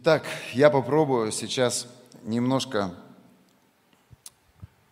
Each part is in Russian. Итак, я попробую сейчас немножко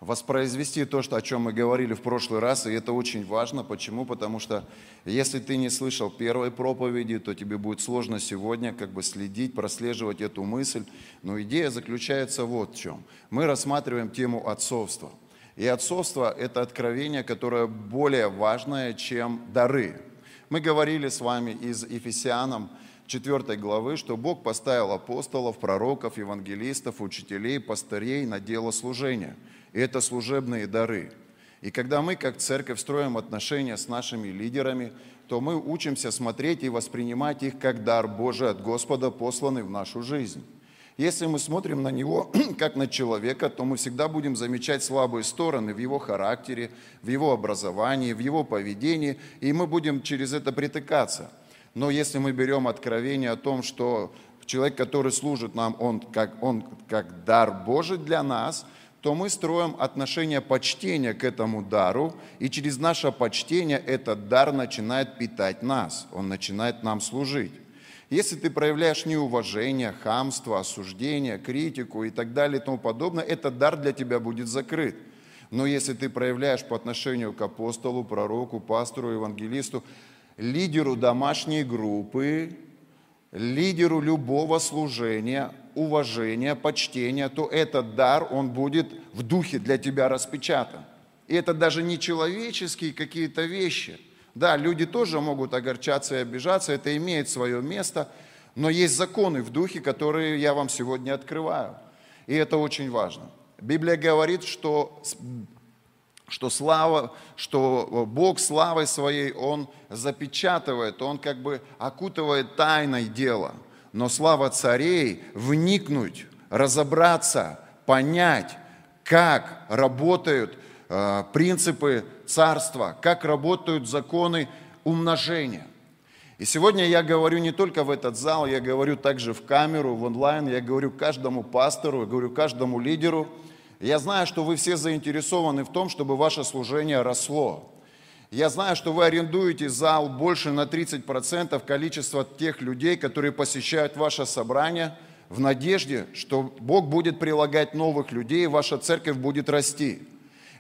воспроизвести то, о чем мы говорили в прошлый раз, и это очень важно. Почему? Потому что если ты не слышал первой проповеди, то тебе будет сложно сегодня как бы следить, прослеживать эту мысль. Но идея заключается вот в чем. Мы рассматриваем тему отцовства. И отцовство – это откровение, которое более важное, чем дары. Мы говорили с вами из Ефесянам 4 главы, что Бог поставил апостолов, пророков, евангелистов, учителей, пастырей на дело служения. И это служебные дары. И когда мы, как церковь, строим отношения с нашими лидерами, то мы учимся смотреть и воспринимать их как дар Божий от Господа, посланный в нашу жизнь. Если мы смотрим на него как на человека, то мы всегда будем замечать слабые стороны в его характере, в его образовании, в его поведении, и мы будем через это притыкаться. Но если мы берем откровение о том, что человек, который служит нам, он как дар Божий для нас, то мы строим отношение почтения к этому дару, и через наше почтение этот дар начинает питать нас, он начинает нам служить. Если ты проявляешь неуважение, хамство, осуждение, критику и так далее и тому подобное, этот дар для тебя будет закрыт. Но если ты проявляешь по отношению к апостолу, пророку, пастору, евангелисту, лидеру домашней группы, лидеру любого служения, уважения, почтения, то этот дар, он будет в духе для тебя распечатан. И это даже не человеческие какие-то вещи. Да, люди тоже могут огорчаться и обижаться, это имеет свое место, но есть законы в духе, которые я вам сегодня открываю. И это очень важно. Библия говорит, что Бог славой своей, Он запечатывает, Он как бы окутывает тайной дело. Но слава царей – вникнуть, разобраться, понять, как работают принципы царства, как работают законы умножения. И сегодня я говорю не только в этот зал, я говорю также в камеру, в онлайн, я говорю каждому пастору, я говорю каждому лидеру. Я знаю, что вы все заинтересованы в том, чтобы ваше служение росло. Я знаю, что вы арендуете зал больше на 30% количества тех людей, которые посещают ваше собрание, в надежде, что Бог будет прилагать новых людей, и ваша церковь будет расти.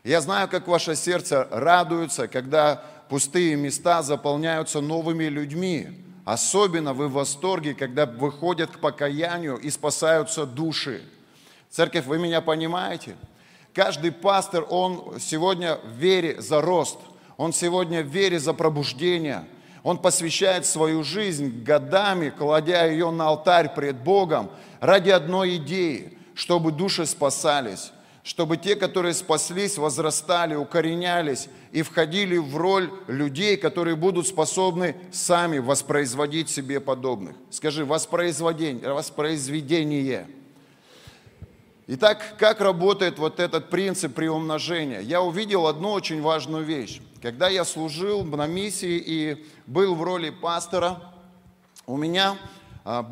Я знаю, как ваше сердце радуется, когда пустые места заполняются новыми людьми. Особенно вы в восторге, когда выходят к покаянию и спасаются души. Церковь, вы меня понимаете? Каждый пастор, он сегодня в вере за рост, он сегодня в вере за пробуждение. Он посвящает свою жизнь годами, кладя ее на алтарь пред Богом ради одной идеи, чтобы души спасались, чтобы те, которые спаслись, возрастали, укоренялись и входили в роль людей, которые будут способны сами воспроизводить себе подобных. Скажи, воспроизведение. Итак, как работает вот этот принцип приумножения? Я увидел одну очень важную вещь. Когда я служил на миссии и был в роли пастора, у меня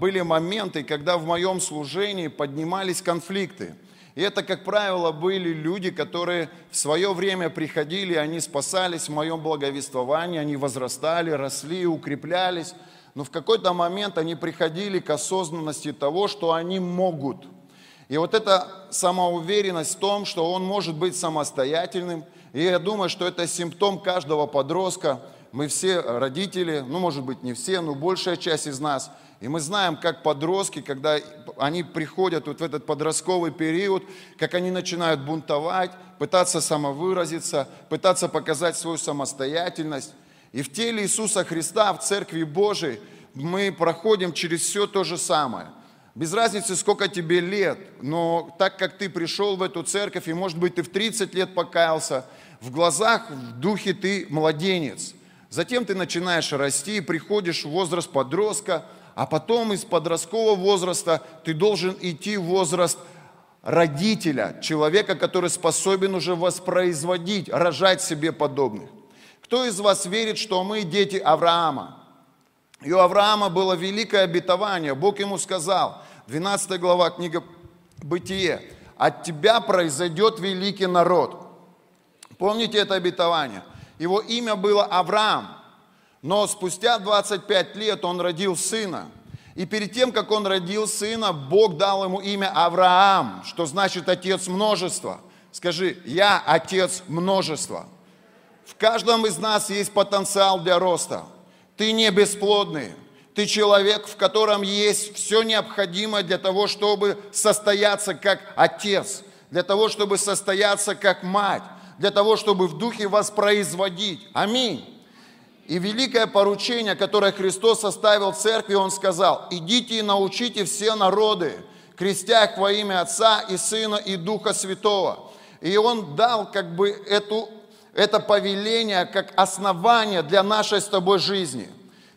были моменты, когда в моем служении поднимались конфликты. И это, как правило, были люди, которые в свое время приходили, они спасались в моем благовествовании, они возрастали, росли, укреплялись. Но в какой-то момент они приходили к осознанности того, что они могут. И вот эта самоуверенность в том, что он может быть самостоятельным, и я думаю, что это симптом каждого подростка. Мы все родители, ну, может быть, не все, но большая часть из нас. И мы знаем, как подростки, когда они приходят вот в этот подростковый период, как они начинают бунтовать, пытаться самовыразиться, пытаться показать свою самостоятельность. И в теле Иисуса Христа, в Церкви Божией, мы проходим через все то же самое. Без разницы, сколько тебе лет, но так как ты пришел в эту церковь, и, может быть, ты в 30 лет покаялся, в глазах, в духе ты младенец. Затем ты начинаешь расти, приходишь в возраст подростка, а потом из подросткового возраста ты должен идти в возраст родителя, человека, который способен уже воспроизводить, рожать себе подобных. Кто из вас верит, что мы дети Авраама? И у Авраама было великое обетование. Бог ему сказал, 12 глава книга Бытие, «От тебя произойдет великий народ». Помните это обетование? Его имя было Авраам, но спустя 25 лет он родил сына. И перед тем, как он родил сына, Бог дал ему имя Авраам, что значит отец множества. Скажи, я отец множества. В каждом из нас есть потенциал для роста. Ты не бесплодный. Ты человек, в котором есть все необходимое для того, чтобы состояться как отец, для того, чтобы состояться как мать, для того, чтобы в духе воспроизводить. Аминь. И великое поручение, которое Христос оставил церкви, Он сказал: «Идите и научите все народы, крестя их во имя Отца и Сына и Духа Святого». И Он дал как бы это повеление как основание для нашей с тобой жизни.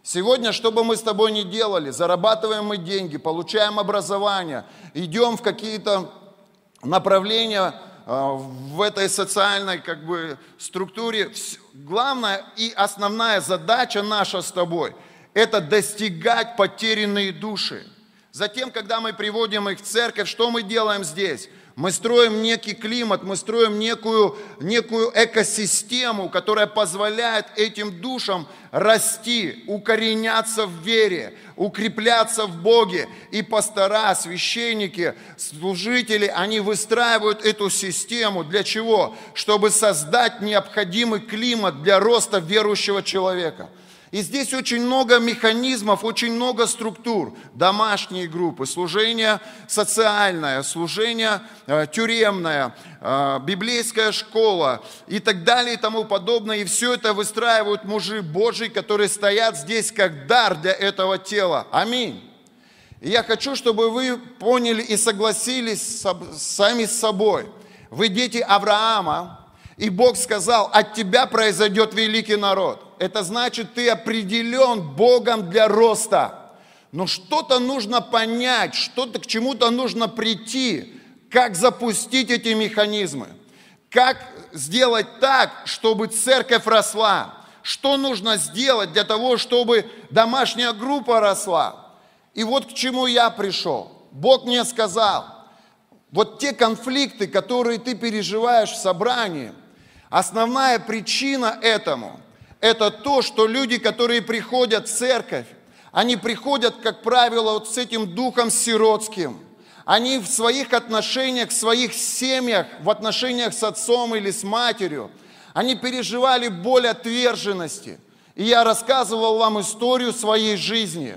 Сегодня, что бы мы с тобой ни делали, зарабатываем мы деньги, получаем образование, идем в какие-то направления в этой социальной как бы структуре. Главная и основная задача наша с тобой – это достигать потерянные души. Затем, когда мы приводим их в церковь, что мы делаем здесь? Мы строим некий климат, мы строим некую экосистему, которая позволяет этим душам расти, укореняться в вере, укрепляться в Боге. И пастора, священники, служители, они выстраивают эту систему. Для чего? Чтобы создать необходимый климат для роста верующего человека. И здесь очень много механизмов, очень много структур. Домашние группы, служение социальное, служение тюремное, библейская школа и так далее и тому подобное. И все это выстраивают мужи Божьи, которые стоят здесь как дар для этого тела. Аминь. И я хочу, чтобы вы поняли и согласились сами с собой. Вы дети Авраама, и Бог сказал: от тебя произойдет великий народ. Это значит, ты определен Богом для роста. Но что-то нужно понять, что-то к чему-то нужно прийти. Как запустить эти механизмы? Как сделать так, чтобы церковь росла? Что нужно сделать для того, чтобы домашняя группа росла? И вот к чему я пришел. Бог мне сказал: вот те конфликты, которые ты переживаешь в собрании, основная причина этому – это то, что люди, которые приходят в церковь, они приходят, как правило, вот с этим духом сиротским. Они в своих отношениях, в своих семьях, в отношениях с отцом или с матерью, они переживали боль отверженности. И я рассказывал вам историю своей жизни.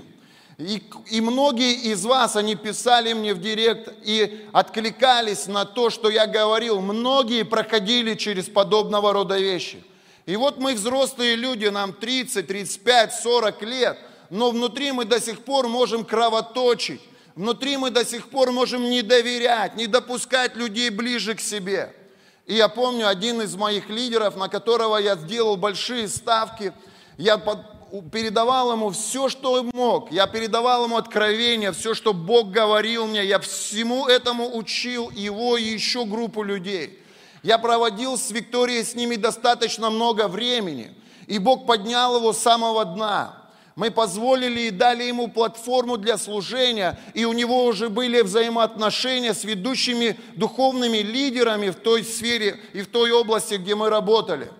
И многие из вас, они писали мне в директ и откликались на то, что я говорил. Многие проходили через подобного рода вещи. И вот мы взрослые люди, нам 30, 35, 40 лет, но внутри мы до сих пор можем кровоточить, внутри мы до сих пор можем не доверять, не допускать людей ближе к себе. И я помню, один из моих лидеров, на которого я сделал большие ставки, я передавал ему все, что мог, я передавал ему откровения, все, что Бог говорил мне, я всему этому учил его и еще группу людей. Я проводил с Викторией с ними достаточно много времени, и Бог поднял его с самого дна. Мы позволили и дали ему платформу для служения, и у него уже были взаимоотношения с ведущими духовными лидерами в той сфере и в той области, где мы работали.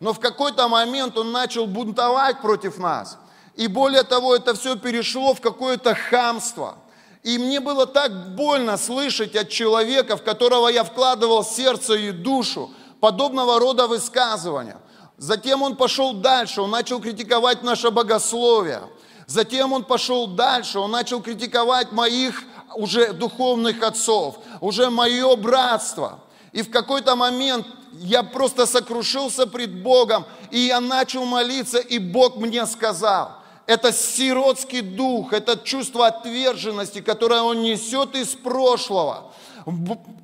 Но в какой-то момент он начал бунтовать против нас, и более того, это все перешло в какое-то хамство. И мне было так больно слышать от человека, в которого я вкладывал сердце и душу, подобного рода высказывания. Затем он пошел дальше, он начал критиковать наше богословие. Затем он пошел дальше, он начал критиковать моих уже духовных отцов, уже мое братство. И в какой-то момент я просто сокрушился пред Богом, и я начал молиться, и Бог мне сказал: это сиротский дух, это чувство отверженности, которое он несет из прошлого,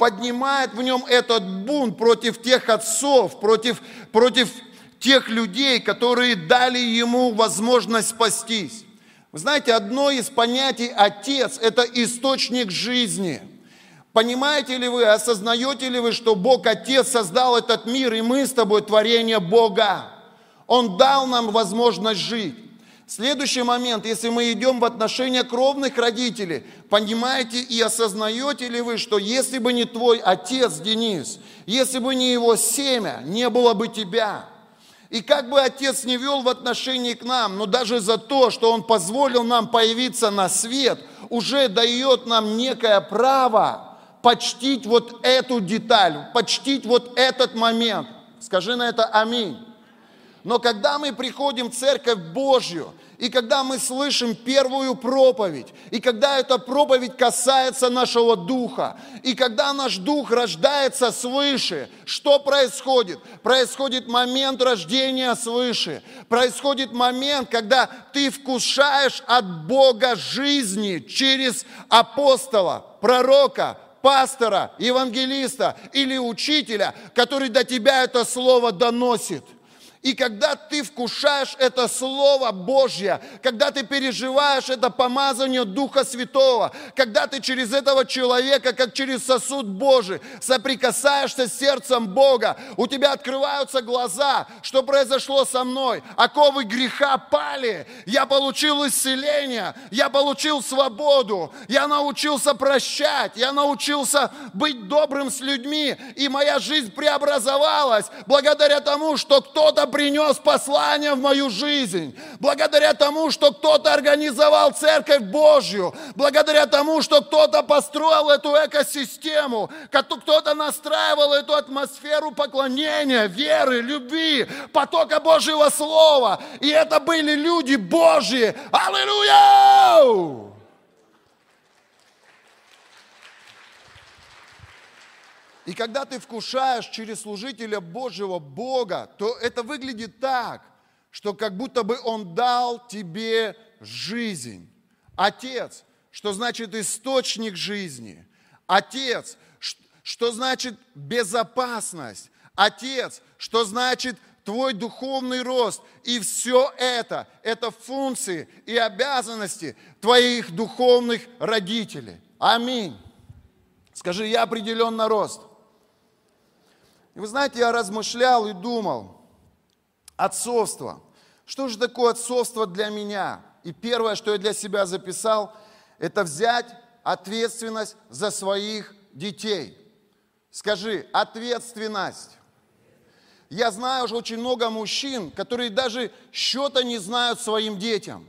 поднимает в нем этот бунт против тех отцов, против тех людей, которые дали ему возможность спастись. Вы знаете, одно из понятий «отец» – это источник жизни. Понимаете ли вы, осознаете ли вы, что Бог Отец создал этот мир, и мы с тобой творение Бога? Он дал нам возможность жить. Следующий момент, если мы идем в отношения кровных родителей, понимаете и осознаете ли вы, что если бы не твой отец, Денис, если бы не его семя, не было бы тебя. И как бы Отец не вел в отношении к нам, но даже за то, что Он позволил нам появиться на свет, уже дает нам некое право почтить вот эту деталь, почтить вот этот момент. Скажи на это аминь. Но когда мы приходим в Церковь Божью, и когда мы слышим первую проповедь, и когда эта проповедь касается нашего духа, и когда наш дух рождается свыше, что происходит? Происходит момент рождения свыше. Происходит момент, когда ты вкушаешь от Бога жизни через апостола, пророка, пастора, евангелиста или учителя, который до тебя это слово доносит. И когда ты вкушаешь это Слово Божье, когда ты переживаешь это помазание Духа Святого, когда ты через этого человека, как через сосуд Божий, соприкасаешься с сердцем Бога, у тебя открываются глаза, что произошло со мной, оковы греха пали, я получил исцеление, я получил свободу, я научился прощать, я научился быть добрым с людьми, и моя жизнь преобразовалась благодаря тому, что кто-то принес послание в мою жизнь, благодаря тому, что кто-то организовал Церковь Божью, благодаря тому, что кто-то построил эту экосистему, кто-то настраивал эту атмосферу поклонения, веры, любви, потока Божьего Слова. И это были люди Божьи. Аллилуйя! И когда ты вкушаешь через служителя Божьего Бога, то это выглядит так, что как будто бы Он дал тебе жизнь. Отец, что значит источник жизни. Отец, что значит безопасность. Отец, что значит твой духовный рост. И все это функции и обязанности твоих духовных родителей. Аминь. Скажи, я определенно рост. И вы знаете, я размышлял и думал, отцовство. Что же такое отцовство для меня? И первое, что я для себя записал, это взять ответственность за своих детей. Скажи, ответственность. Я знаю уже очень много мужчин, которые даже счета не знают своим детям.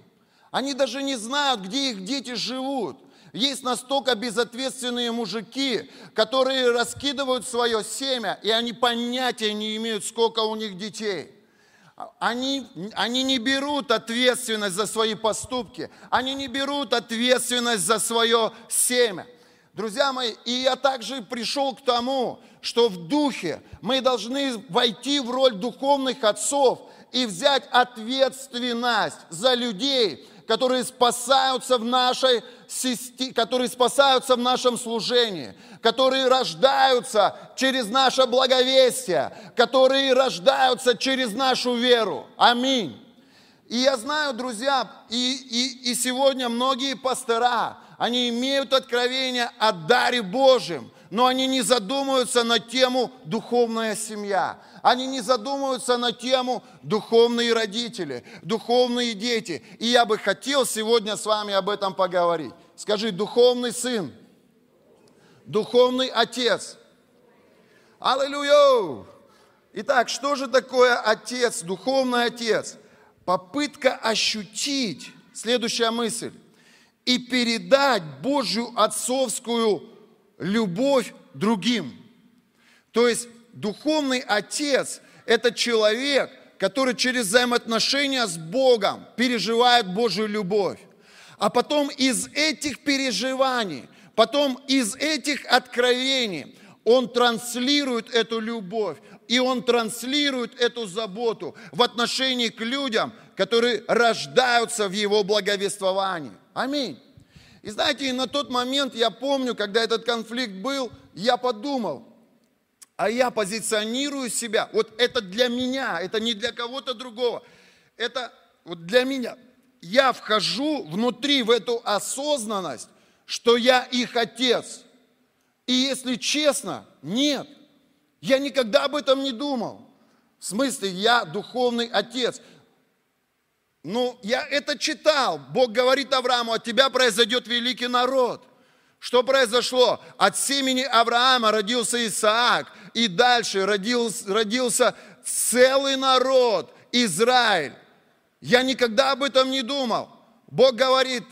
Они даже не знают, где их дети живут. Есть настолько безответственные мужики, которые раскидывают свое семя, и они понятия не имеют, сколько у них детей. Они не берут ответственность за свои поступки, они не берут ответственность за свое семя. Друзья мои, и я также пришел к тому, что в духе мы должны войти в роль духовных отцов и взять ответственность за людей, которые спасаются в нашем служении, которые рождаются через наше благовестие, которые рождаются через нашу веру. Аминь. И я знаю, друзья, и сегодня многие пастора, они имеют откровение о даре Божьем, но они не задумываются на тему «духовная семья». Они не задумываются на тему «духовные родители», «духовные дети». И я бы хотел сегодня с вами об этом поговорить. Скажи, духовный сын, духовный отец. Аллилуйя! Итак, что же такое отец, духовный отец? Попытка ощутить, следующая мысль, и передать Божью отцовскую любовь другим. То есть духовный отец – это человек, который через взаимоотношения с Богом переживает Божью любовь. А потом из этих переживаний, потом из этих откровений он транслирует эту любовь, и он транслирует эту заботу в отношении к людям, которые рождаются в его благовествовании. Аминь. И знаете, и на тот момент, я помню, когда этот конфликт был, я подумал, а я позиционирую себя, вот это для меня, это не для кого-то другого, это вот для меня. Я вхожу внутри в эту осознанность, что я их отец. И если честно, нет, я никогда об этом не думал. В смысле, я духовный отец. Ну, я это читал. Бог говорит Аврааму, от тебя произойдет великий народ. Что произошло? От семени Авраама родился Исаак, и дальше родился целый народ, Израиль. Я никогда об этом не думал. Бог говорит,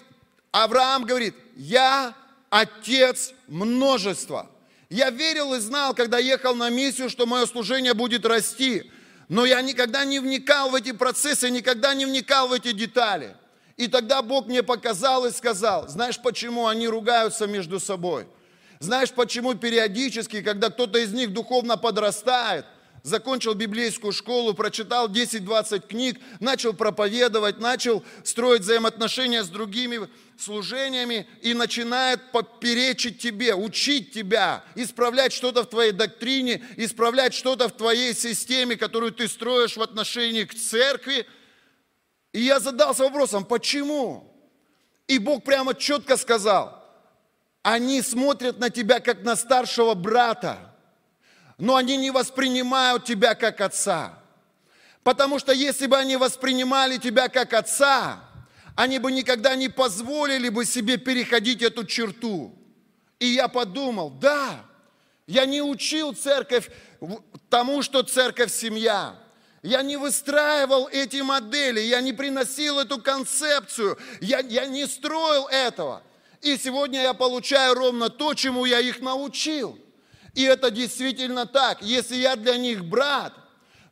Авраам говорит, я отец множества. Я верил и знал, когда ехал на миссию, что мое служение будет расти. Но я никогда не вникал в эти процессы, никогда не вникал в эти детали. И тогда Бог мне показал и сказал, знаешь, почему они ругаются между собой? Знаешь, почему периодически, когда кто-то из них духовно подрастает, закончил библейскую школу, прочитал 10-20 книг, начал проповедовать, начал строить взаимоотношения с другими служениями и начинает поперечить тебе, учить тебя, исправлять что-то в твоей доктрине, исправлять что-то в твоей системе, которую ты строишь в отношении к церкви. И я задался вопросом, почему? И Бог прямо четко сказал, они смотрят на тебя, как на старшего брата, но они не воспринимают тебя, как отца. Потому что если бы они воспринимали тебя, как отца, они бы никогда не позволили бы себе переходить эту черту. И я подумал, да, я не учил церковь тому, что церковь – семья. Я не выстраивал эти модели, я не приносил эту концепцию, я не строил этого. И сегодня я получаю ровно то, чему я их научил. И это действительно так. Если я для них брат,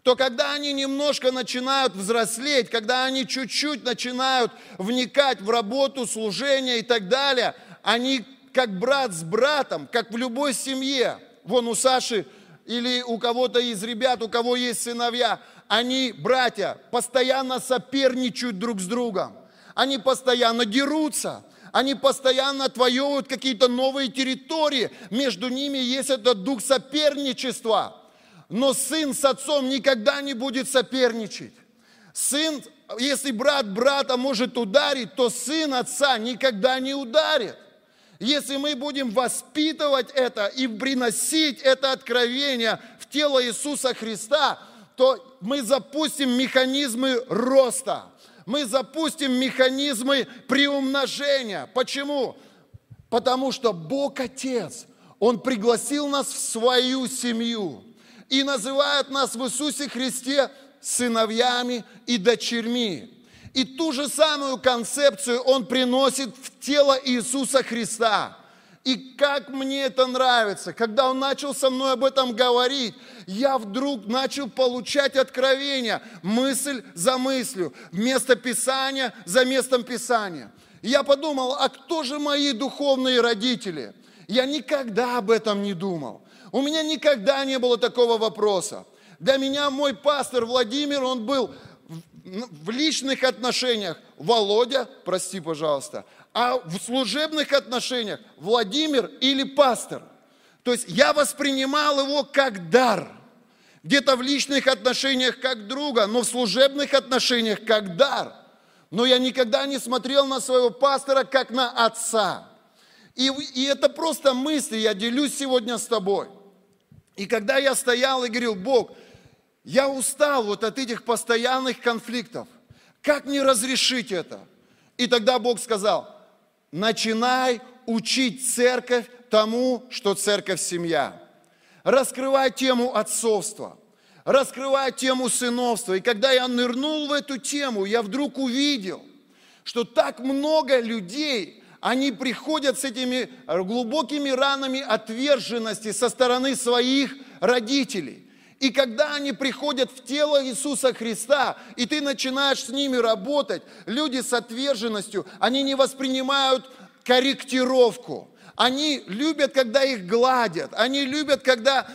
то когда они немножко начинают взрослеть, когда они чуть-чуть начинают вникать в работу, служение и так далее, они как брат с братом, как в любой семье, вон у Саши, или у кого-то из ребят, у кого есть сыновья, они, братья, постоянно соперничают друг с другом. Они постоянно дерутся. Они постоянно отвоевывают какие-то новые территории. Между ними есть этот дух соперничества. Но сын с отцом никогда не будет соперничать. Сын, если брат брата может ударить, то сын отца никогда не ударит. Если мы будем воспитывать это и приносить это откровение в тело Иисуса Христа, то мы запустим механизмы роста, мы запустим механизмы приумножения. Почему? Потому что Бог Отец, Он пригласил нас в свою семью и называет нас в Иисусе Христе сыновьями и дочерьми. И ту же самую концепцию Он приносит в тело Иисуса Христа. И как мне это нравится, когда Он начал со мной об этом говорить, я вдруг начал получать откровения, мысль за мыслью, место Писания за местом Писания. И я подумал, а кто же мои духовные родители? Я никогда об этом не думал. У меня никогда не было такого вопроса. Для меня мой пастор Владимир, он был... в личных отношениях Володя, прости, пожалуйста, а в служебных отношениях Владимир или пастор. То есть я воспринимал его как дар. Где-то в личных отношениях как друга, но в служебных отношениях как дар. Но я никогда не смотрел на своего пастора как на отца. И это просто мысли, я делюсь сегодня с тобой. И когда я стоял и говорил, Бог, я устал вот от этих постоянных конфликтов. Как мне разрешить это? И тогда Бог сказал, начинай учить церковь тому, что церковь – семья. Раскрывай тему отцовства, раскрывай тему сыновства. И когда я нырнул в эту тему, я вдруг увидел, что так много людей, они приходят с этими глубокими ранами отверженности со стороны своих родителей. И когда они приходят в тело Иисуса Христа, и ты начинаешь с ними работать, люди с отверженностью, они не воспринимают корректировку. Они любят, когда их гладят, они любят, когда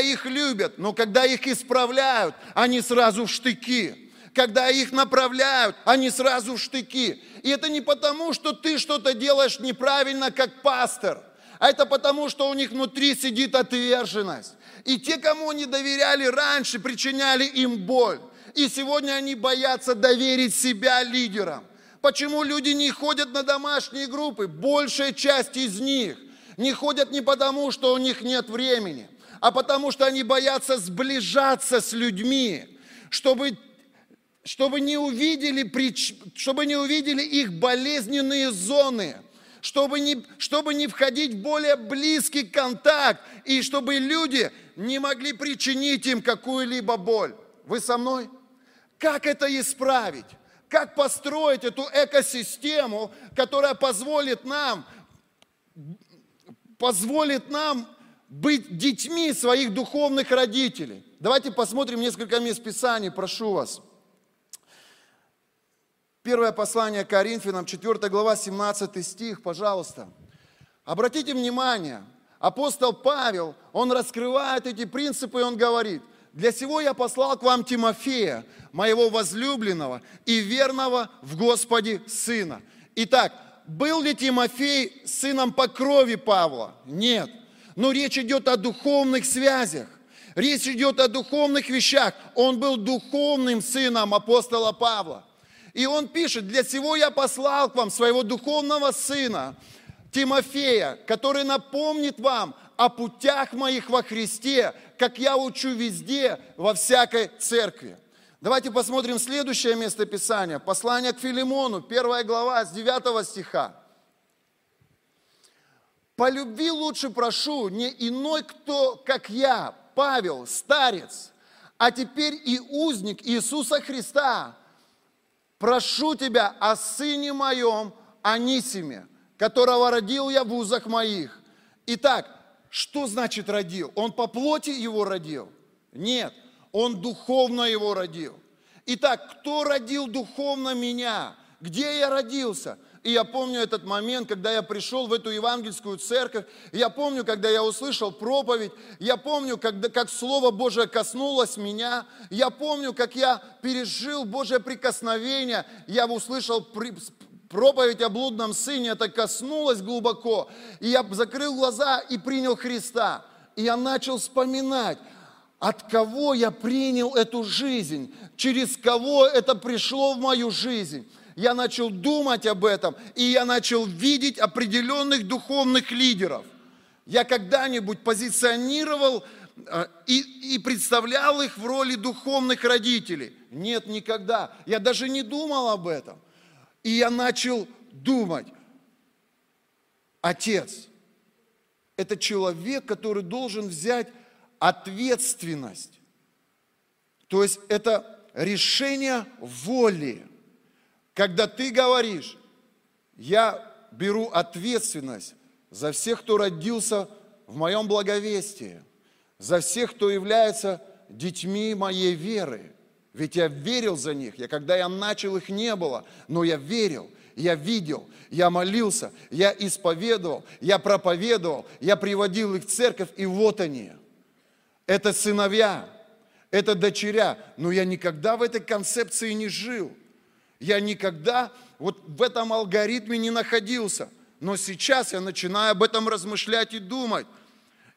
их любят, но когда их исправляют, они сразу в штыки. Когда их направляют, они сразу в штыки. И это не потому, что ты что-то делаешь неправильно, как пастор, а это потому, что у них внутри сидит отверженность. И те, кому они доверяли раньше, причиняли им боль. И сегодня они боятся доверить себя лидерам. Почему люди не ходят на домашние группы? Большая часть из них не ходят не потому, что у них нет времени, а потому что они боятся сближаться с людьми, чтобы не увидели их болезненные зоны. Чтобы не входить в более близкий контакт, и чтобы люди не могли причинить им какую-либо боль. Вы со мной? Как это исправить? Как построить эту экосистему, которая позволит нам быть детьми своих духовных родителей? Давайте посмотрим несколько мест Писаний, прошу вас. Первое послание Коринфянам, 4 глава, 17 стих, пожалуйста. Обратите внимание, апостол Павел, он раскрывает эти принципы, и он говорит: «Для сего я послал к вам Тимофея, моего возлюбленного и верного в Господе сына». Итак, был ли Тимофей сыном по крови Павла? Нет. Но речь идет о духовных связях. Речь идет о духовных вещах. Он был духовным сыном апостола Павла. И он пишет: «Для сего я послал к вам своего духовного сына Тимофея, который напомнит вам о путях моих во Христе, как я учу везде, во всякой церкви». Давайте посмотрим следующее место Писания. Послание к Филимону, 1 глава, с 9 стиха. «По любви лучше прошу, не иной кто, как я, Павел, старец, а теперь и узник Иисуса Христа, прошу тебя о сыне моем Анисиме, которого родил я в узах моих». Итак, что значит родил? Он по плоти его родил? Нет, он духовно его родил. Итак, кто родил духовно меня? Где я родился? И я помню этот момент, когда я пришел в эту евангельскую церковь, я помню, когда я услышал проповедь, я помню, как Слово Божие коснулось меня, я помню, как я пережил Божие прикосновение, я услышал проповедь о блудном сыне, это коснулось глубоко, и я закрыл глаза и принял Христа, и я начал вспоминать, от кого я принял эту жизнь, через кого это пришло в мою жизнь. Я начал думать об этом, и я начал видеть определенных духовных лидеров. Я когда-нибудь позиционировал и представлял их в роли духовных родителей? Нет, никогда. Я даже не думал об этом. И я начал думать: отец – это человек, который должен взять ответственность. То есть это решение воли. Когда ты говоришь: я беру ответственность за всех, кто родился в моем благовестии, за всех, кто является детьми моей веры. Ведь я верил за них, когда я начал, их не было, но я верил, я видел, я молился, я исповедовал, я проповедовал, я приводил их в церковь, и вот они. Это сыновья, это дочеря, но я никогда в этой концепции не жил. Я никогда вот в этом алгоритме не находился. Но сейчас я начинаю об этом размышлять и думать.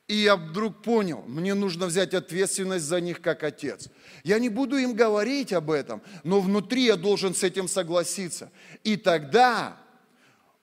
И я вдруг понял: мне нужно взять ответственность за них как отец. Я не буду им говорить об этом, но внутри я должен с этим согласиться. И тогда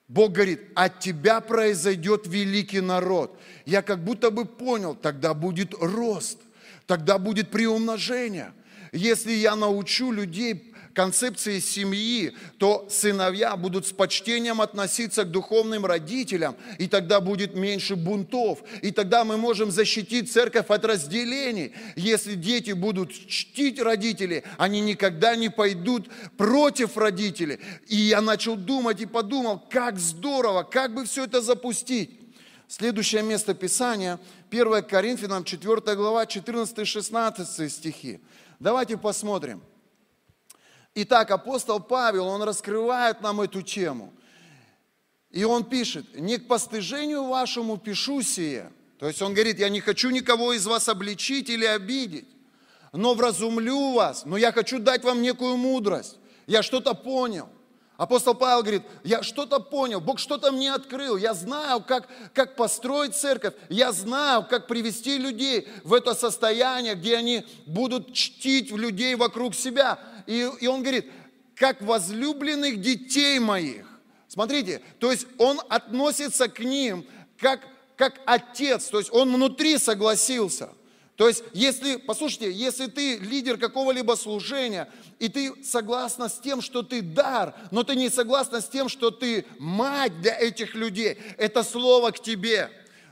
Бог говорит: от тебя произойдет великий народ. Я как будто бы понял: тогда будет рост, тогда будет приумножение. Если я научу людей концепции семьи, то сыновья будут с почтением относиться к духовным родителям, и тогда будет меньше бунтов, и тогда мы можем защитить церковь от разделений. Если дети будут чтить родителей, они никогда не пойдут против родителей. И я начал думать и подумал: как здорово, как бы все это запустить. Следующее место Писания, 1 Коринфянам, 4 глава, 14-16 стихи. Давайте посмотрим. Итак, апостол Павел, он раскрывает нам эту тему. И он пишет: «Не к постыжению вашему пишу сие». То есть он говорит: я не хочу никого из вас обличить или обидеть, но вразумлю вас, но я хочу дать вам некую мудрость. Я что-то понял. Апостол Павел говорит: я что-то понял, Бог что-то мне открыл, я знаю, как построить церковь, я знаю, как привести людей в это состояние, где они будут чтить людей вокруг себя. И он говорит: как возлюбленных детей моих. Смотрите, то есть он относится к ним как отец, то есть он внутри согласился. То есть, послушайте, если ты лидер какого-либо служения, и ты согласна с тем, что ты дар, но ты не согласна с тем, что ты мать для этих людей, это слово к тебе.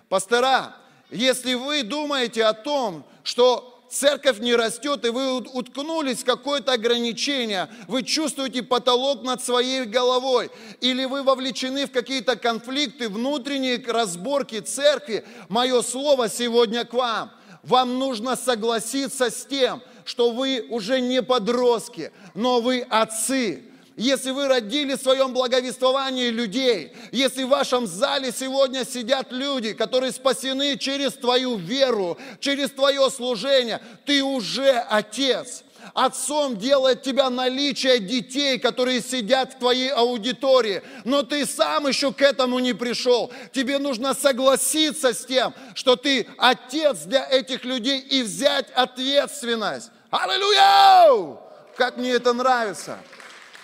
Пастора, если вы думаете о том, что церковь не растет, и вы уткнулись в какое-то ограничение, вы чувствуете потолок над своей головой, или вы вовлечены в какие-то конфликты, внутренние разборки церкви, мое слово сегодня к вам. Вам нужно согласиться с тем, что вы уже не подростки, но вы отцы. Если вы родили в своем благовествовании людей, если в вашем зале сегодня сидят люди, которые спасены через твою веру, через твое служение, ты уже отец. Отцом делает тебя наличие детей, которые сидят в твоей аудитории. Но ты сам еще к этому не пришел. Тебе нужно согласиться с тем, что ты отец для этих людей и взять ответственность. Аллилуйя! Как мне это нравится!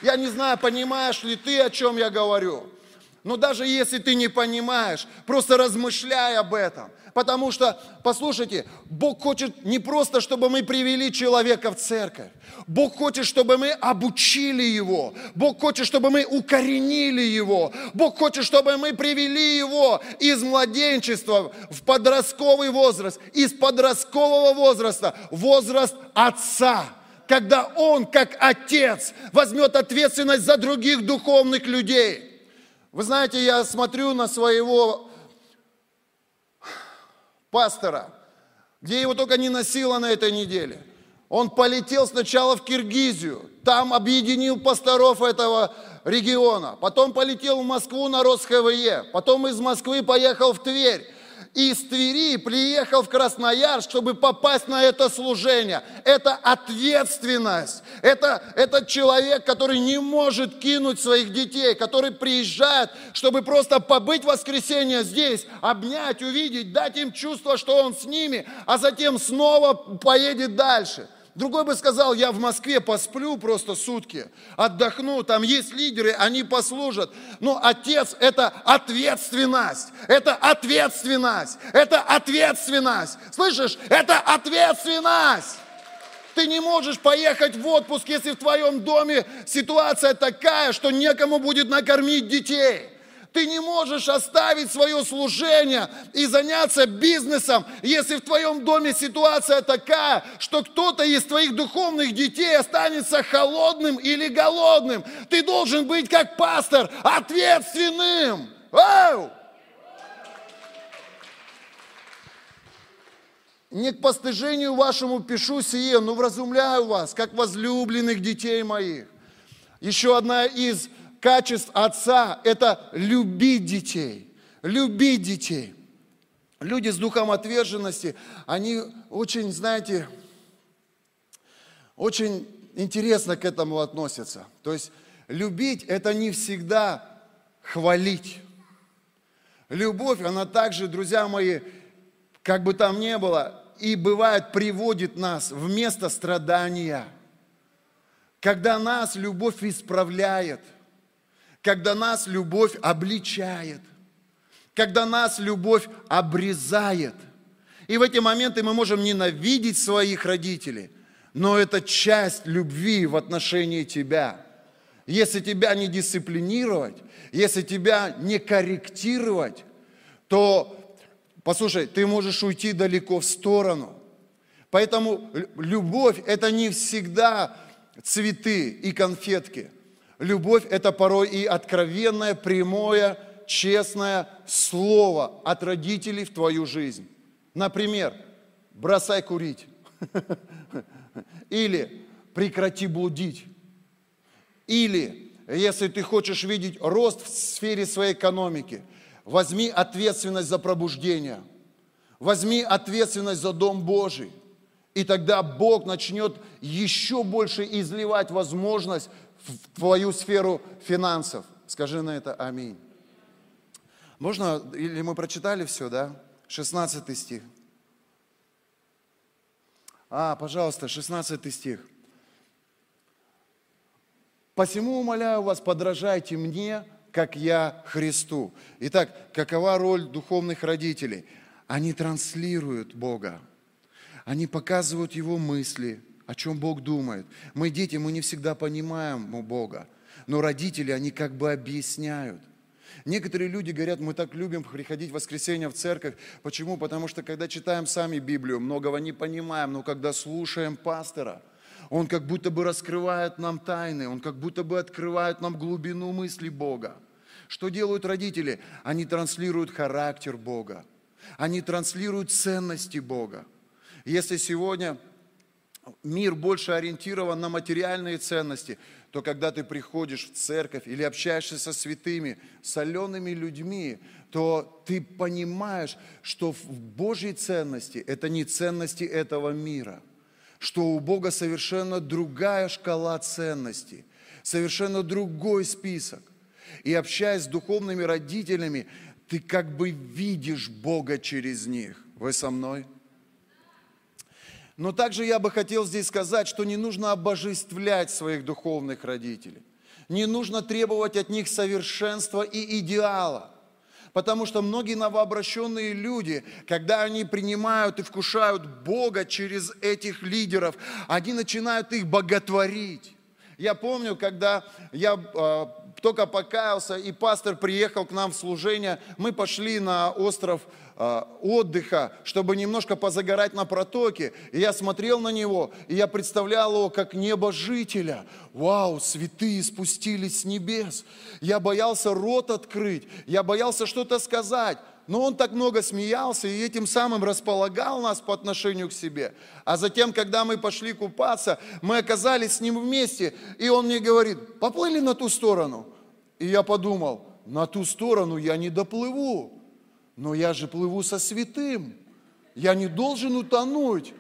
Я не знаю, понимаешь ли ты, о чем я говорю. Но даже если ты не понимаешь, просто размышляй об этом. Потому что, послушайте, Бог хочет не просто, чтобы мы привели человека в церковь. Бог хочет, чтобы мы обучили его. Бог хочет, чтобы мы укоренили его. Бог хочет, чтобы мы привели его из младенчества в подростковый возраст. Из подросткового возраста в возраст отца. Когда он, как отец, возьмет ответственность за других духовных людей. Вы знаете, я смотрю на своего пастора, где его только не носило на этой неделе. Он полетел сначала в Киргизию, там объединил пасторов этого региона. Потом полетел в Москву на РосХВЕ, потом из Москвы поехал в Тверь. И из Твери приехал в Красноярск, чтобы попасть на это служение. Это ответственность. Это человек, который не может кинуть своих детей, который приезжает, чтобы просто побыть в воскресенье здесь, обнять, увидеть, дать им чувство, что он с ними, а затем снова поедет дальше. Другой бы сказал, я в Москве посплю просто сутки, отдохну, там есть лидеры, они послужат. Но отец – это ответственность, это ответственность, это ответственность. Слышишь, это ответственность. Ты не можешь поехать в отпуск, если в твоем доме ситуация такая, что некому будет накормить детей. Ты не можешь оставить свое служение и заняться бизнесом, если в твоем доме ситуация такая, что кто-то из твоих духовных детей останется холодным или голодным. Ты должен быть, как пастор, ответственным. Ау! Не к постыжению вашему пишу сие, но вразумляю вас, как возлюбленных детей моих. Еще одна из качеств отца – это любить детей, любить детей. Люди с духом отверженности, они очень, знаете, очень интересно к этому относятся. То есть любить – это не всегда хвалить. Любовь, она также, друзья мои, как бы там ни было, и бывает приводит нас в место страдания, когда нас любовь исправляет. Когда нас любовь обличает, когда нас любовь обрезает. И в эти моменты мы можем ненавидеть своих родителей, но это часть любви в отношении тебя. Если тебя не дисциплинировать, если тебя не корректировать, то, послушай, ты можешь уйти далеко в сторону. Поэтому любовь – это не всегда цветы и конфетки. Любовь – это порой и откровенное, прямое, честное слово от родителей в твою жизнь. Например, бросай курить. Или прекрати блудить. Или, если ты хочешь видеть рост в сфере своей экономики, возьми ответственность за пробуждение. Возьми ответственность за Дом Божий. И тогда Бог начнет еще больше изливать возможность в твою сферу финансов. Скажи на это аминь. Можно, или мы прочитали все, да? 16 стих. Пожалуйста, 16 стих. «Посему умоляю вас, подражайте мне, как я Христу». Итак, какова роль духовных родителей? Они транслируют Бога. Они показывают Его мысли, о чем Бог думает. Мы, дети, мы не всегда понимаем Бога, но родители, они как бы объясняют. Некоторые люди говорят, мы так любим приходить в воскресенье в церковь. Почему? Потому что, когда читаем сами Библию, многого не понимаем, но когда слушаем пастора, он как будто бы раскрывает нам тайны, он как будто бы открывает нам глубину мысли Бога. Что делают родители? Они транслируют характер Бога. Они транслируют ценности Бога. Если сегодня мир больше ориентирован на материальные ценности, то когда ты приходишь в церковь или общаешься со святыми, солеными людьми, то ты понимаешь, что в Божьей ценности это не ценности этого мира, что у Бога совершенно другая шкала ценностей, совершенно другой список. И общаясь с духовными родителями, ты как бы видишь Бога через них. Вы со мной? Но также я бы хотел здесь сказать, что не нужно обожествлять своих духовных родителей. Не нужно требовать от них совершенства и идеала. Потому что многие новообращенные люди, когда они принимают и вкушают Бога через этих лидеров, они начинают их боготворить. Я помню, когда я только покаялся, и пастор приехал к нам в служение, мы пошли на остров отдыха, чтобы немножко позагорать на протоке. И я смотрел на него, и я представлял его как небожителя. Вау, святые спустились с небес. Я боялся рот открыть, я боялся что-то сказать. Но он так много смеялся и этим самым располагал нас по отношению к себе. А затем, когда мы пошли купаться, мы оказались с ним вместе, и он мне говорит, поплыли на ту сторону. И я подумал, на ту сторону я не доплыву, но я же плыву со святым, я не должен утонуть.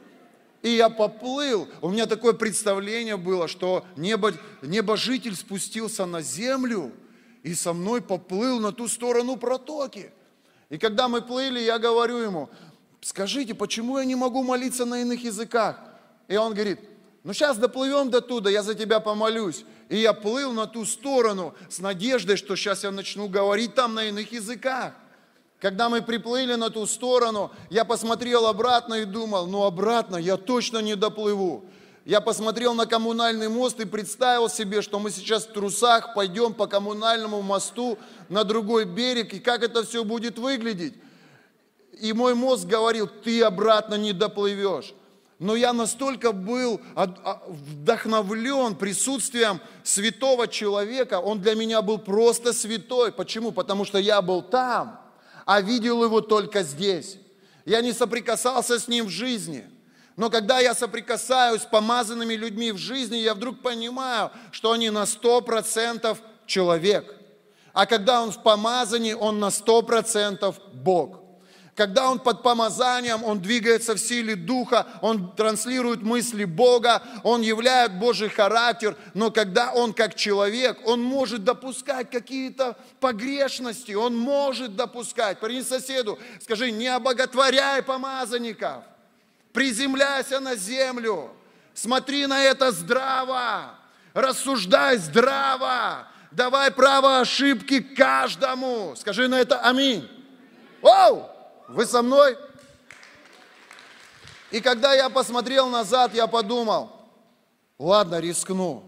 И я поплыл. У меня такое представление было, что небожитель спустился на землю и со мной поплыл на ту сторону протоки. И когда мы плыли, я говорю ему, скажите, почему я не могу молиться на иных языках? И он говорит, ну сейчас доплывем до туда, я за тебя помолюсь. И я плыл на ту сторону с надеждой, что сейчас я начну говорить там на иных языках. Когда мы приплыли на ту сторону, я посмотрел обратно и думал, ну обратно я точно не доплыву. Я посмотрел на коммунальный мост и представил себе, что мы сейчас в трусах пойдем по коммунальному мосту на другой берег, и как это все будет выглядеть. И мой мозг говорил, ты обратно не доплывешь. Но я настолько был вдохновлен присутствием святого человека, он для меня был просто святой. Почему? Потому что я был там, а видел его только здесь. Я не соприкасался с ним в жизни. Но когда я соприкасаюсь с помазанными людьми в жизни, я вдруг понимаю, что они на 100% человек. А когда он в помазании, он на 100% Бог. Когда он под помазанием, он двигается в силе Духа, он транслирует мысли Бога, он являет Божий характер. Но когда он как человек, он может допускать какие-то погрешности, он может допускать. Принеси соседу, скажи, не обоготворяй помазанников. Приземляйся на землю, смотри на это здраво, рассуждай здраво, давай право ошибки каждому. Скажи на это аминь. Оу, вы со мной? И когда я посмотрел назад, я подумал, ладно, рискну.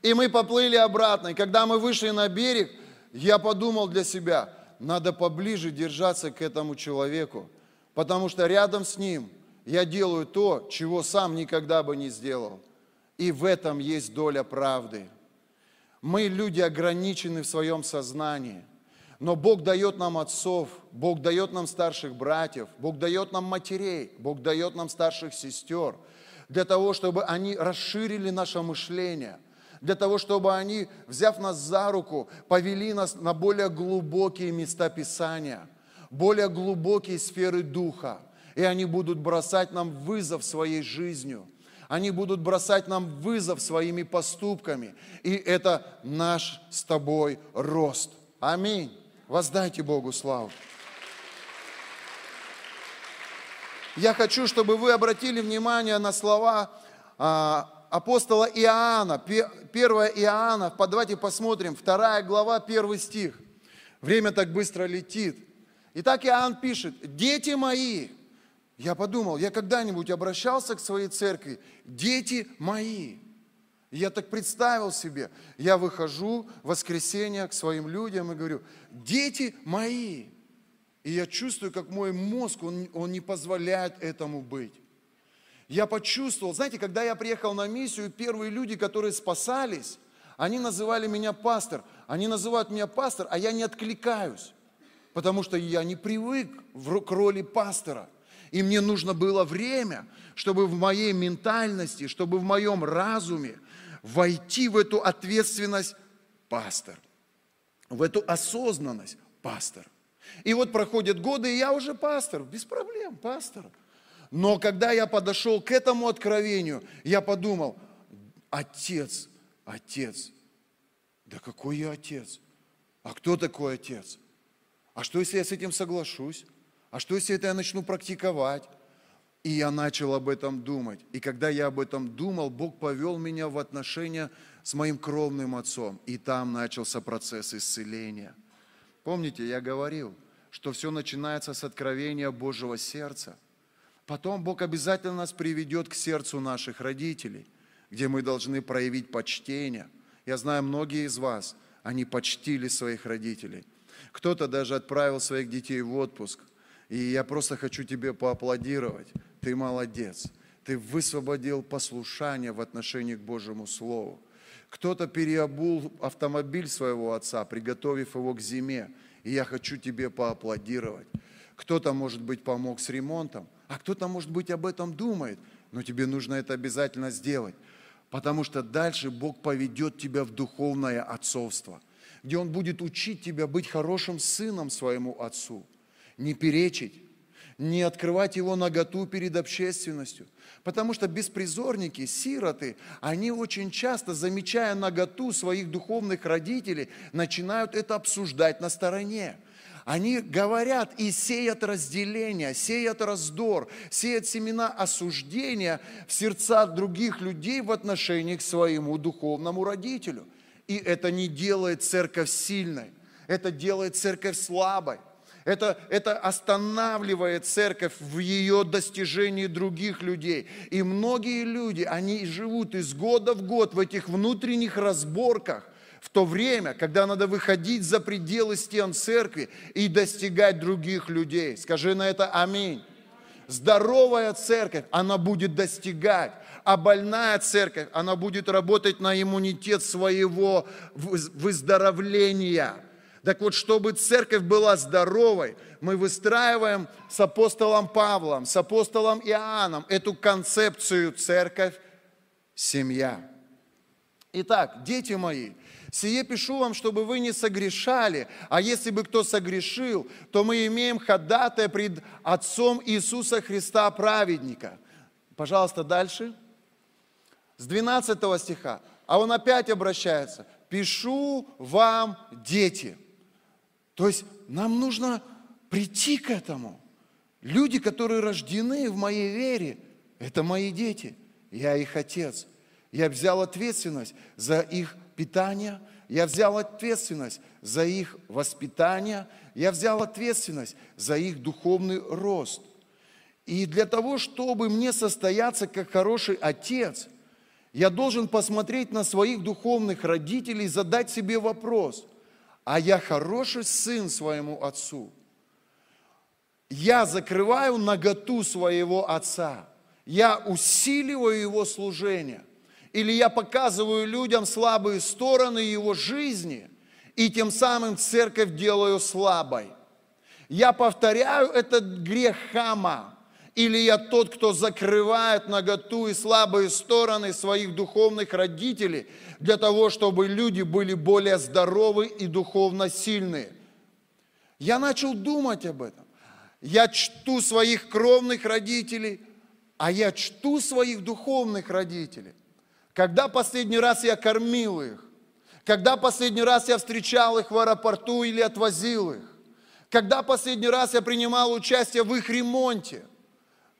И мы поплыли обратно. И когда мы вышли на берег, я подумал для себя, надо поближе держаться к этому человеку, потому что рядом с ним я делаю то, чего сам никогда бы не сделал. И в этом есть доля правды. Мы, люди, ограничены в своем сознании. Но Бог дает нам отцов, Бог дает нам старших братьев, Бог дает нам матерей, Бог дает нам старших сестер, для того, чтобы они расширили наше мышление, для того, чтобы они, взяв нас за руку, повели нас на более глубокие места Писания, более глубокие сферы Духа. И они будут бросать нам вызов своей жизнью. Они будут бросать нам вызов своими поступками. И это наш с тобой рост. Аминь. Воздайте Богу славу. Я хочу, чтобы вы обратили внимание на слова апостола Иоанна. 1 Иоанна, давайте посмотрим, 2 глава, 1 стих. Время так быстро летит. Итак, Иоанн пишет, «Дети мои». Я подумал, я когда-нибудь обращался к своей церкви? Дети мои. И я так представил себе, я выхожу в воскресенье к своим людям и говорю: дети мои. И я чувствую, как мой мозг, он не позволяет этому быть. Я почувствовал, знаете, когда я приехал на миссию, первые люди, которые спасались, они называли меня пастор. Они называют меня пастор, а я не откликаюсь, потому что я не привык к роли пастора. И мне нужно было время, чтобы в моей ментальности, чтобы в моем разуме войти в эту ответственность пастор, в эту осознанность пастор. И вот проходят годы, и я уже пастор, без проблем, пастор. Но когда я подошел к этому откровению, я подумал: отец, да какой я отец? А кто такой отец? А что, если я с этим соглашусь? А что, если это я начну практиковать? И я начал об этом думать. И когда я об этом думал, Бог повел меня в отношения с моим кровным отцом. И там начался процесс исцеления. Помните, я говорил, что все начинается с откровения Божьего сердца. Потом Бог обязательно нас приведет к сердцу наших родителей, где мы должны проявить почтение. Я знаю, многие из вас, они почтили своих родителей. Кто-то даже отправил своих детей в отпуск. И я просто хочу тебе поаплодировать. Ты молодец. Ты высвободил послушание в отношении к Божьему Слову. Кто-то переобул автомобиль своего отца, приготовив его к зиме. И я хочу тебе поаплодировать. Кто-то, может быть, помог с ремонтом, а кто-то, может быть, об этом думает. Но тебе нужно это обязательно сделать. Потому что дальше Бог поведет тебя в духовное отцовство, где Он будет учить тебя быть хорошим сыном своему отцу. Не перечить, не открывать его наготу перед общественностью. Потому что беспризорники, сироты, они очень часто, замечая наготу своих духовных родителей, начинают это обсуждать на стороне. Они говорят и сеют разделение, сеют раздор, сеют семена осуждения в сердца других людей в отношении к своему духовному родителю. И это не делает церковь сильной, это делает церковь слабой. Это останавливает церковь в ее достижении других людей. И многие люди, они живут из года в год в этих внутренних разборках, в то время, когда надо выходить за пределы стен церкви и достигать других людей. Скажи на это аминь. Здоровая церковь, она будет достигать, а больная церковь, она будет работать на иммунитет своего выздоровления. Так вот, чтобы церковь была здоровой, мы выстраиваем с апостолом Павлом, с апостолом Иоанном эту концепцию церковь, семья. Итак, дети мои, сие пишу вам, чтобы вы не согрешали, а если бы кто согрешил, то мы имеем ходатая пред Отцом Иисуса Христа праведника. Пожалуйста, дальше. С 12 стиха. А он опять обращается. Пишу вам, дети. То есть нам нужно прийти к этому. Люди, которые рождены в моей вере, это мои дети. Я их отец. Я взял ответственность за их питание. Я взял ответственность за их воспитание. Я взял ответственность за их духовный рост. И для того, чтобы мне состояться как хороший отец, я должен посмотреть на своих духовных родителей и задать себе вопрос: а я хороший сын своему отцу? Я закрываю наготу своего отца, я усиливаю его служение, или я показываю людям слабые стороны его жизни, и тем самым церковь делаю слабой. Я повторяю этот грех хама, или я тот, кто закрывает наготу и слабые стороны своих духовных родителей, для того, чтобы люди были более здоровы и духовно сильные. Я начал думать об этом. Я чту своих кровных родителей, а я чту своих духовных родителей. Когда последний раз я кормил их? Когда последний раз я встречал их в аэропорту или отвозил их? Когда последний раз я принимал участие в их ремонте?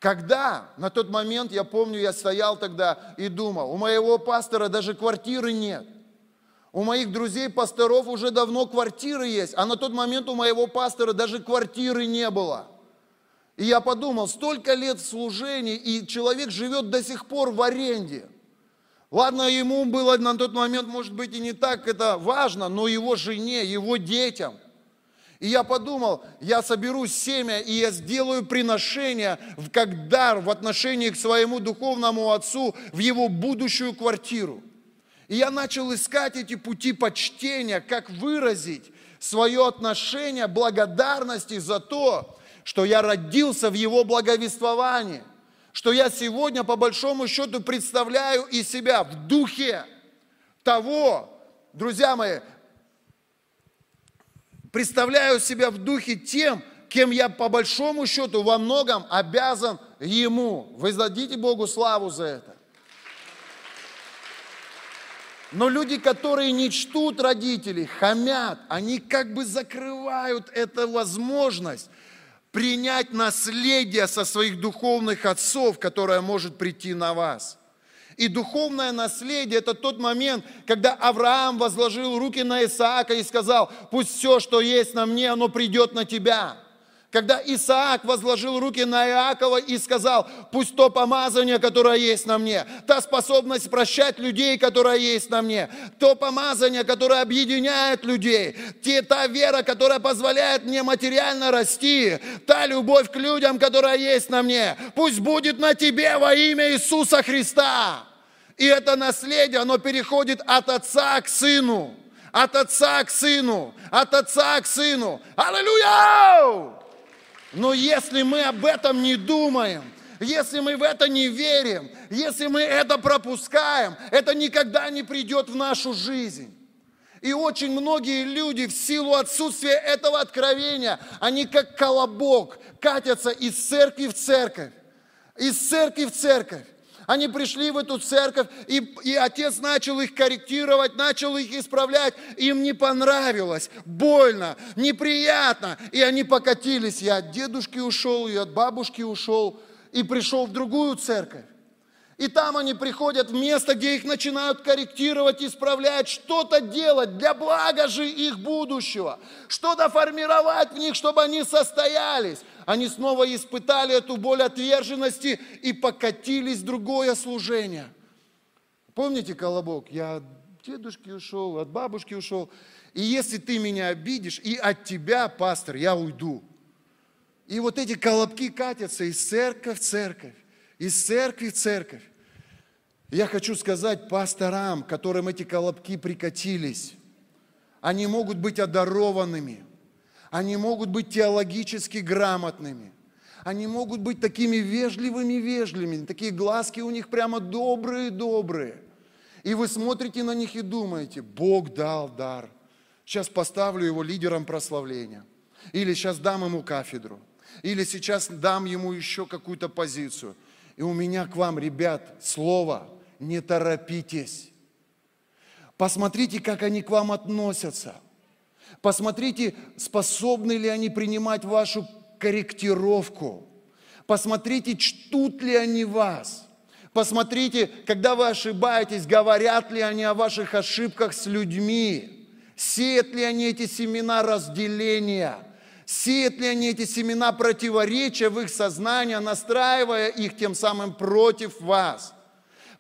Когда, на тот момент, я помню, я стоял тогда и думал: у моего пастора даже квартиры нет. У моих друзей-пасторов уже давно квартиры есть, а на тот момент у моего пастора даже квартиры не было. И я подумал, столько лет в служении, и человек живет до сих пор в аренде. Ладно, ему было на тот момент, может быть, и не так это важно, но его жене, его детям. И я подумал, я соберу семя, и я сделаю приношение как дар в отношении к своему духовному отцу в его будущую квартиру. И я начал искать эти пути почтения, как выразить свое отношение благодарности за то, что я родился в его благовествовании, что я сегодня по большому счету представляю и себя в духе того, друзья мои, представляю себя в духе тем, кем я по большому счету во многом обязан Ему. Вы дадите Богу славу за это. Но люди, которые не чтут родителей, хамят, они как бы закрывают эту возможность принять наследие со своих духовных отцов, которое может прийти на вас. И духовное наследие – это тот момент, когда Авраам возложил руки на Исаака и сказал: «Пусть все, что есть на мне, оно придет на тебя». Когда Исаак возложил руки на Иакова и сказал: «Пусть то помазание, которое есть на мне, та способность прощать людей, которая есть на мне, то помазание, которое объединяет людей, та вера, которая позволяет мне материально расти, та любовь к людям, которая есть на мне, пусть будет на тебе во имя Иисуса Христа». И это наследие, оно переходит от отца к сыну, от отца к сыну, от отца к сыну. Аллилуйя! Но если мы об этом не думаем, если мы в это не верим, если мы это пропускаем, это никогда не придет в нашу жизнь. И очень многие люди в силу отсутствия этого откровения, они как колобок катятся из церкви в церковь, из церкви в церковь. Они пришли в эту церковь, и отец начал их корректировать, начал их исправлять. Им не понравилось, больно, неприятно. И они покатились. Я от дедушки ушел, я от бабушки ушел. И пришел в другую церковь. И там они приходят в место, где их начинают корректировать, исправлять, что-то делать для блага же их будущего. Что-то формировать в них, чтобы они состоялись. Они снова испытали эту боль отверженности и покатились в другое служение. Помните, колобок? Я от дедушки ушел, от бабушки ушел. И если ты меня обидишь, и от тебя, пастор, я уйду. И вот эти колобки катятся из церкви в церковь, из церкви в церковь. Я хочу сказать пасторам, которым эти колобки прикатились, они могут быть одарованными. Они могут быть теологически грамотными. Они могут быть такими вежливыми. Такие глазки у них прямо добрые. И вы смотрите на них и думаете: Бог дал дар. Сейчас поставлю его лидером прославления. Или сейчас дам ему кафедру. Или сейчас дам ему еще какую-то позицию. И у меня к вам, ребят, слово: не торопитесь. Посмотрите, как они к вам относятся. Посмотрите, способны ли они принимать вашу корректировку. Посмотрите, чтут ли они вас. Посмотрите, когда вы ошибаетесь, говорят ли они о ваших ошибках с людьми. Сеют ли они эти семена разделения. Сеют ли они эти семена противоречия в их сознание, настраивая их тем самым против вас.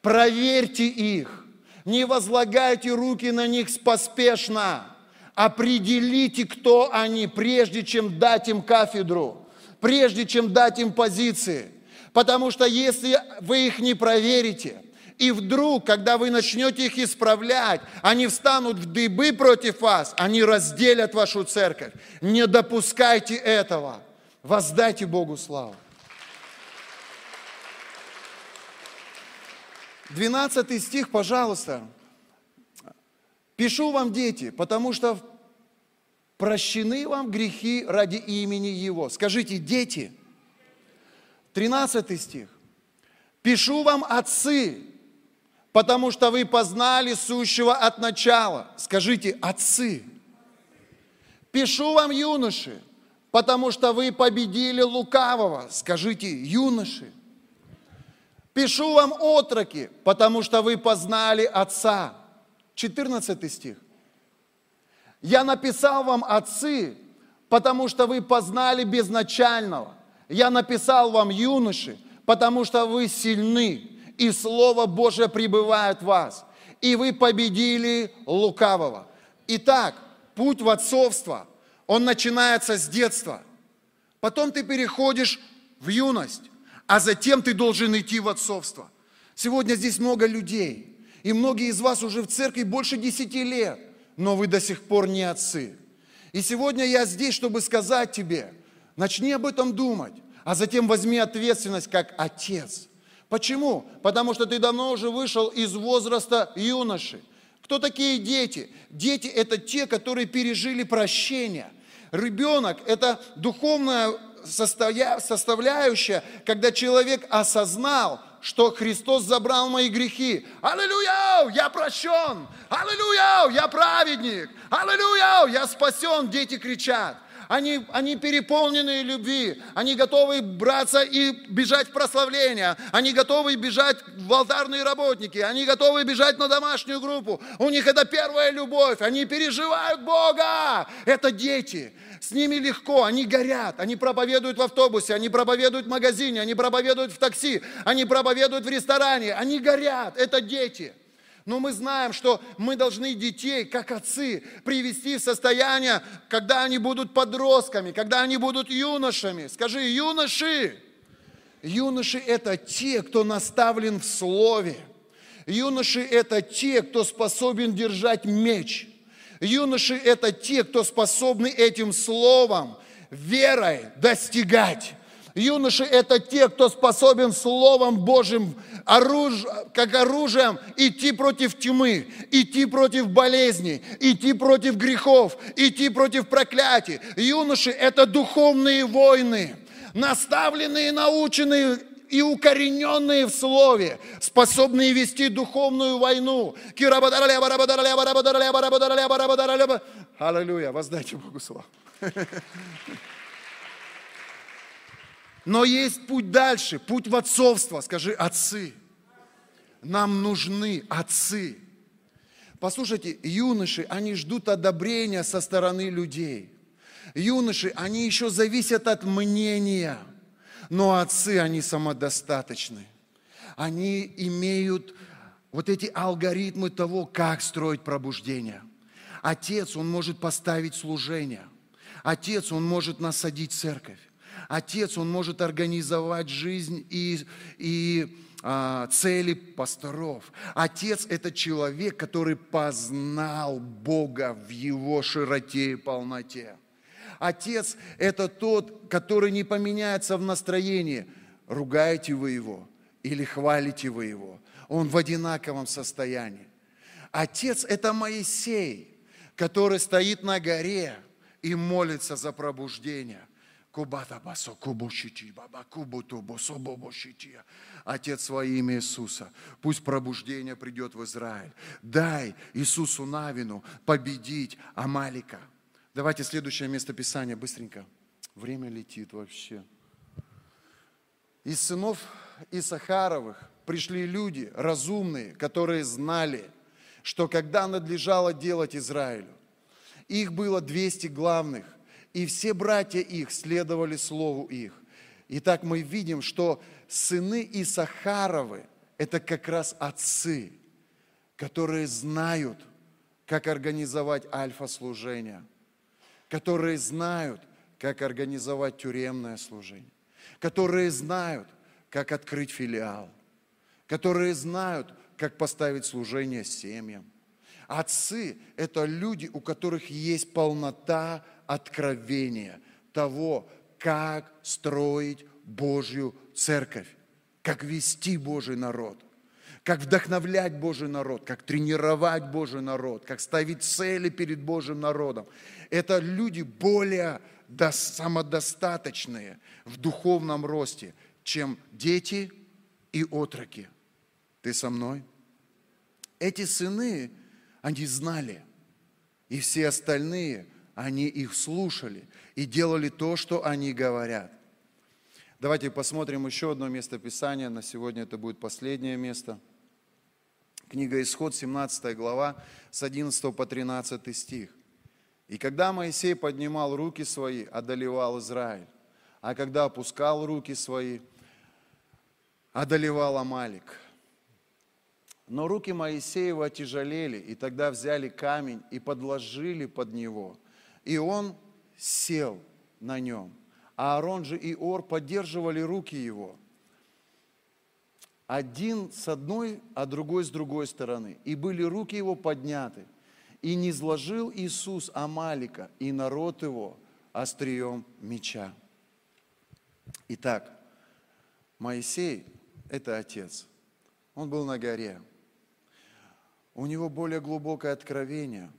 Проверьте их. Не возлагайте руки на них поспешно. Определите, кто они, прежде чем дать им кафедру, прежде чем дать им позиции. Потому что если вы их не проверите, и вдруг, когда вы начнете их исправлять, они встанут в дыбы против вас, они разделят вашу церковь. Не допускайте этого. Воздайте Богу славу. 12 стих, пожалуйста. «Пишу вам, дети, потому что прощены вам грехи ради имени Его». Скажите: дети. 13 стих. «Пишу вам, отцы, потому что вы познали сущего от начала». Скажите: отцы. «Пишу вам, юноши, потому что вы победили лукавого». Скажите: юноши. «Пишу вам, отроки, потому что вы познали отца». 14 стих. «Я написал вам, отцы, потому что вы познали безначального. Я написал вам, юноши, потому что вы сильны. и Слово Божие пребывает в вас, и вы победили лукавого». Итак, путь в отцовство, он начинается с детства. Потом ты переходишь в юность, а затем ты должен идти в отцовство. Сегодня здесь много людей, и многие из вас уже в церкви больше 10 лет, но вы до сих пор не отцы. И сегодня я здесь, чтобы сказать тебе: начни об этом думать, а затем возьми ответственность как отец. Почему? Потому что ты давно уже вышел из возраста юноши. Кто такие дети? Дети – это те, которые пережили прощение. Ребенок – это духовная составляющая, когда человек осознал, что Христос забрал мои грехи. Аллилуйя, я прощен! Аллилуйя, я праведник! Аллилуйя, я спасен! Дети кричат. Они переполнены любви, они готовы браться и бежать в прославление, они готовы бежать в алтарные работники, они готовы бежать на домашнюю группу. У них это первая любовь, они переживают Бога. Это дети, с ними легко, они горят, они проповедуют в автобусе, они проповедуют в магазине, они проповедуют в такси, они проповедуют в ресторане, они горят, это дети. Но мы знаем, что мы должны детей, как отцы, привести в состояние, когда они будут подростками, когда они будут юношами. Скажи: юноши! Юноши – это те, кто наставлен в слове. Юноши – это те, кто способен держать меч. Юноши – это те, кто способны этим словом, верой достигать. Юноши – это те, кто способен Словом Божьим, как оружием, идти против тьмы, идти против болезней, идти против грехов, идти против проклятий. Юноши – это духовные воины, наставленные, наученные и укорененные в Слове, способные вести духовную войну. Аллилуйя, воздайте Богу славу. Но есть путь дальше, путь в отцовство. Скажи: отцы. Нам нужны отцы. Послушайте, юноши, они ждут одобрения со стороны людей. Юноши, они еще зависят от мнения. Но отцы, они самодостаточны. Они имеют вот эти алгоритмы того, как строить пробуждение. Отец, он может поставить служение. Отец, он может насадить церковь. Отец, он может организовать жизнь и цели пасторов. Отец – это человек, который познал Бога в его широте и полноте. Отец – это тот, который не поменяется в настроении. Ругаете вы его или хвалите вы его? Он в одинаковом состоянии. Отец – это Моисей, который стоит на горе и молится за пробуждение. Отец, во имя Иисуса, пусть пробуждение придет в Израиль. Дай Иисусу Навину победить Амалика. Давайте следующее место Писания, быстренько. Время летит вообще. Из сынов Исахаровых пришли люди разумные, которые знали, что когда надлежало делать Израилю, их было 200 главных. И все братья их следовали слову их. Итак, мы видим, что сыны Исахаровы – это как раз отцы, которые знают, как организовать альфа-служение, которые знают, как организовать тюремное служение, которые знают, как открыть филиал, которые знают, как поставить служение семьям. Отцы – это люди, у которых есть полнота откровения того, как строить Божью церковь, как вести Божий народ, как вдохновлять Божий народ, как тренировать Божий народ, как ставить цели перед Божьим народом. Это люди более самодостаточные в духовном росте, чем дети и отроки. Ты со мной? Эти сыны, они знали, и все остальные, они их слушали и делали то, что они говорят. Давайте посмотрим еще одно место Писания. На сегодня это будет последнее место. Книга Исход, 17 глава, с 11 по 13 стих. «И когда Моисей поднимал руки свои, одолевал Израиль, а когда опускал руки свои, одолевал Амалик». Но руки Моисеева отяжелели, и тогда взяли камень и подложили под него, и он сел на нем. А Аарон же и Ор поддерживали руки его, один с одной, а другой с другой стороны. И были руки его подняты. И не изложил Иисус Амалика, и народ его острием меча. Итак, Моисей – это отец. Он был на горе. У него более глубокое откровение,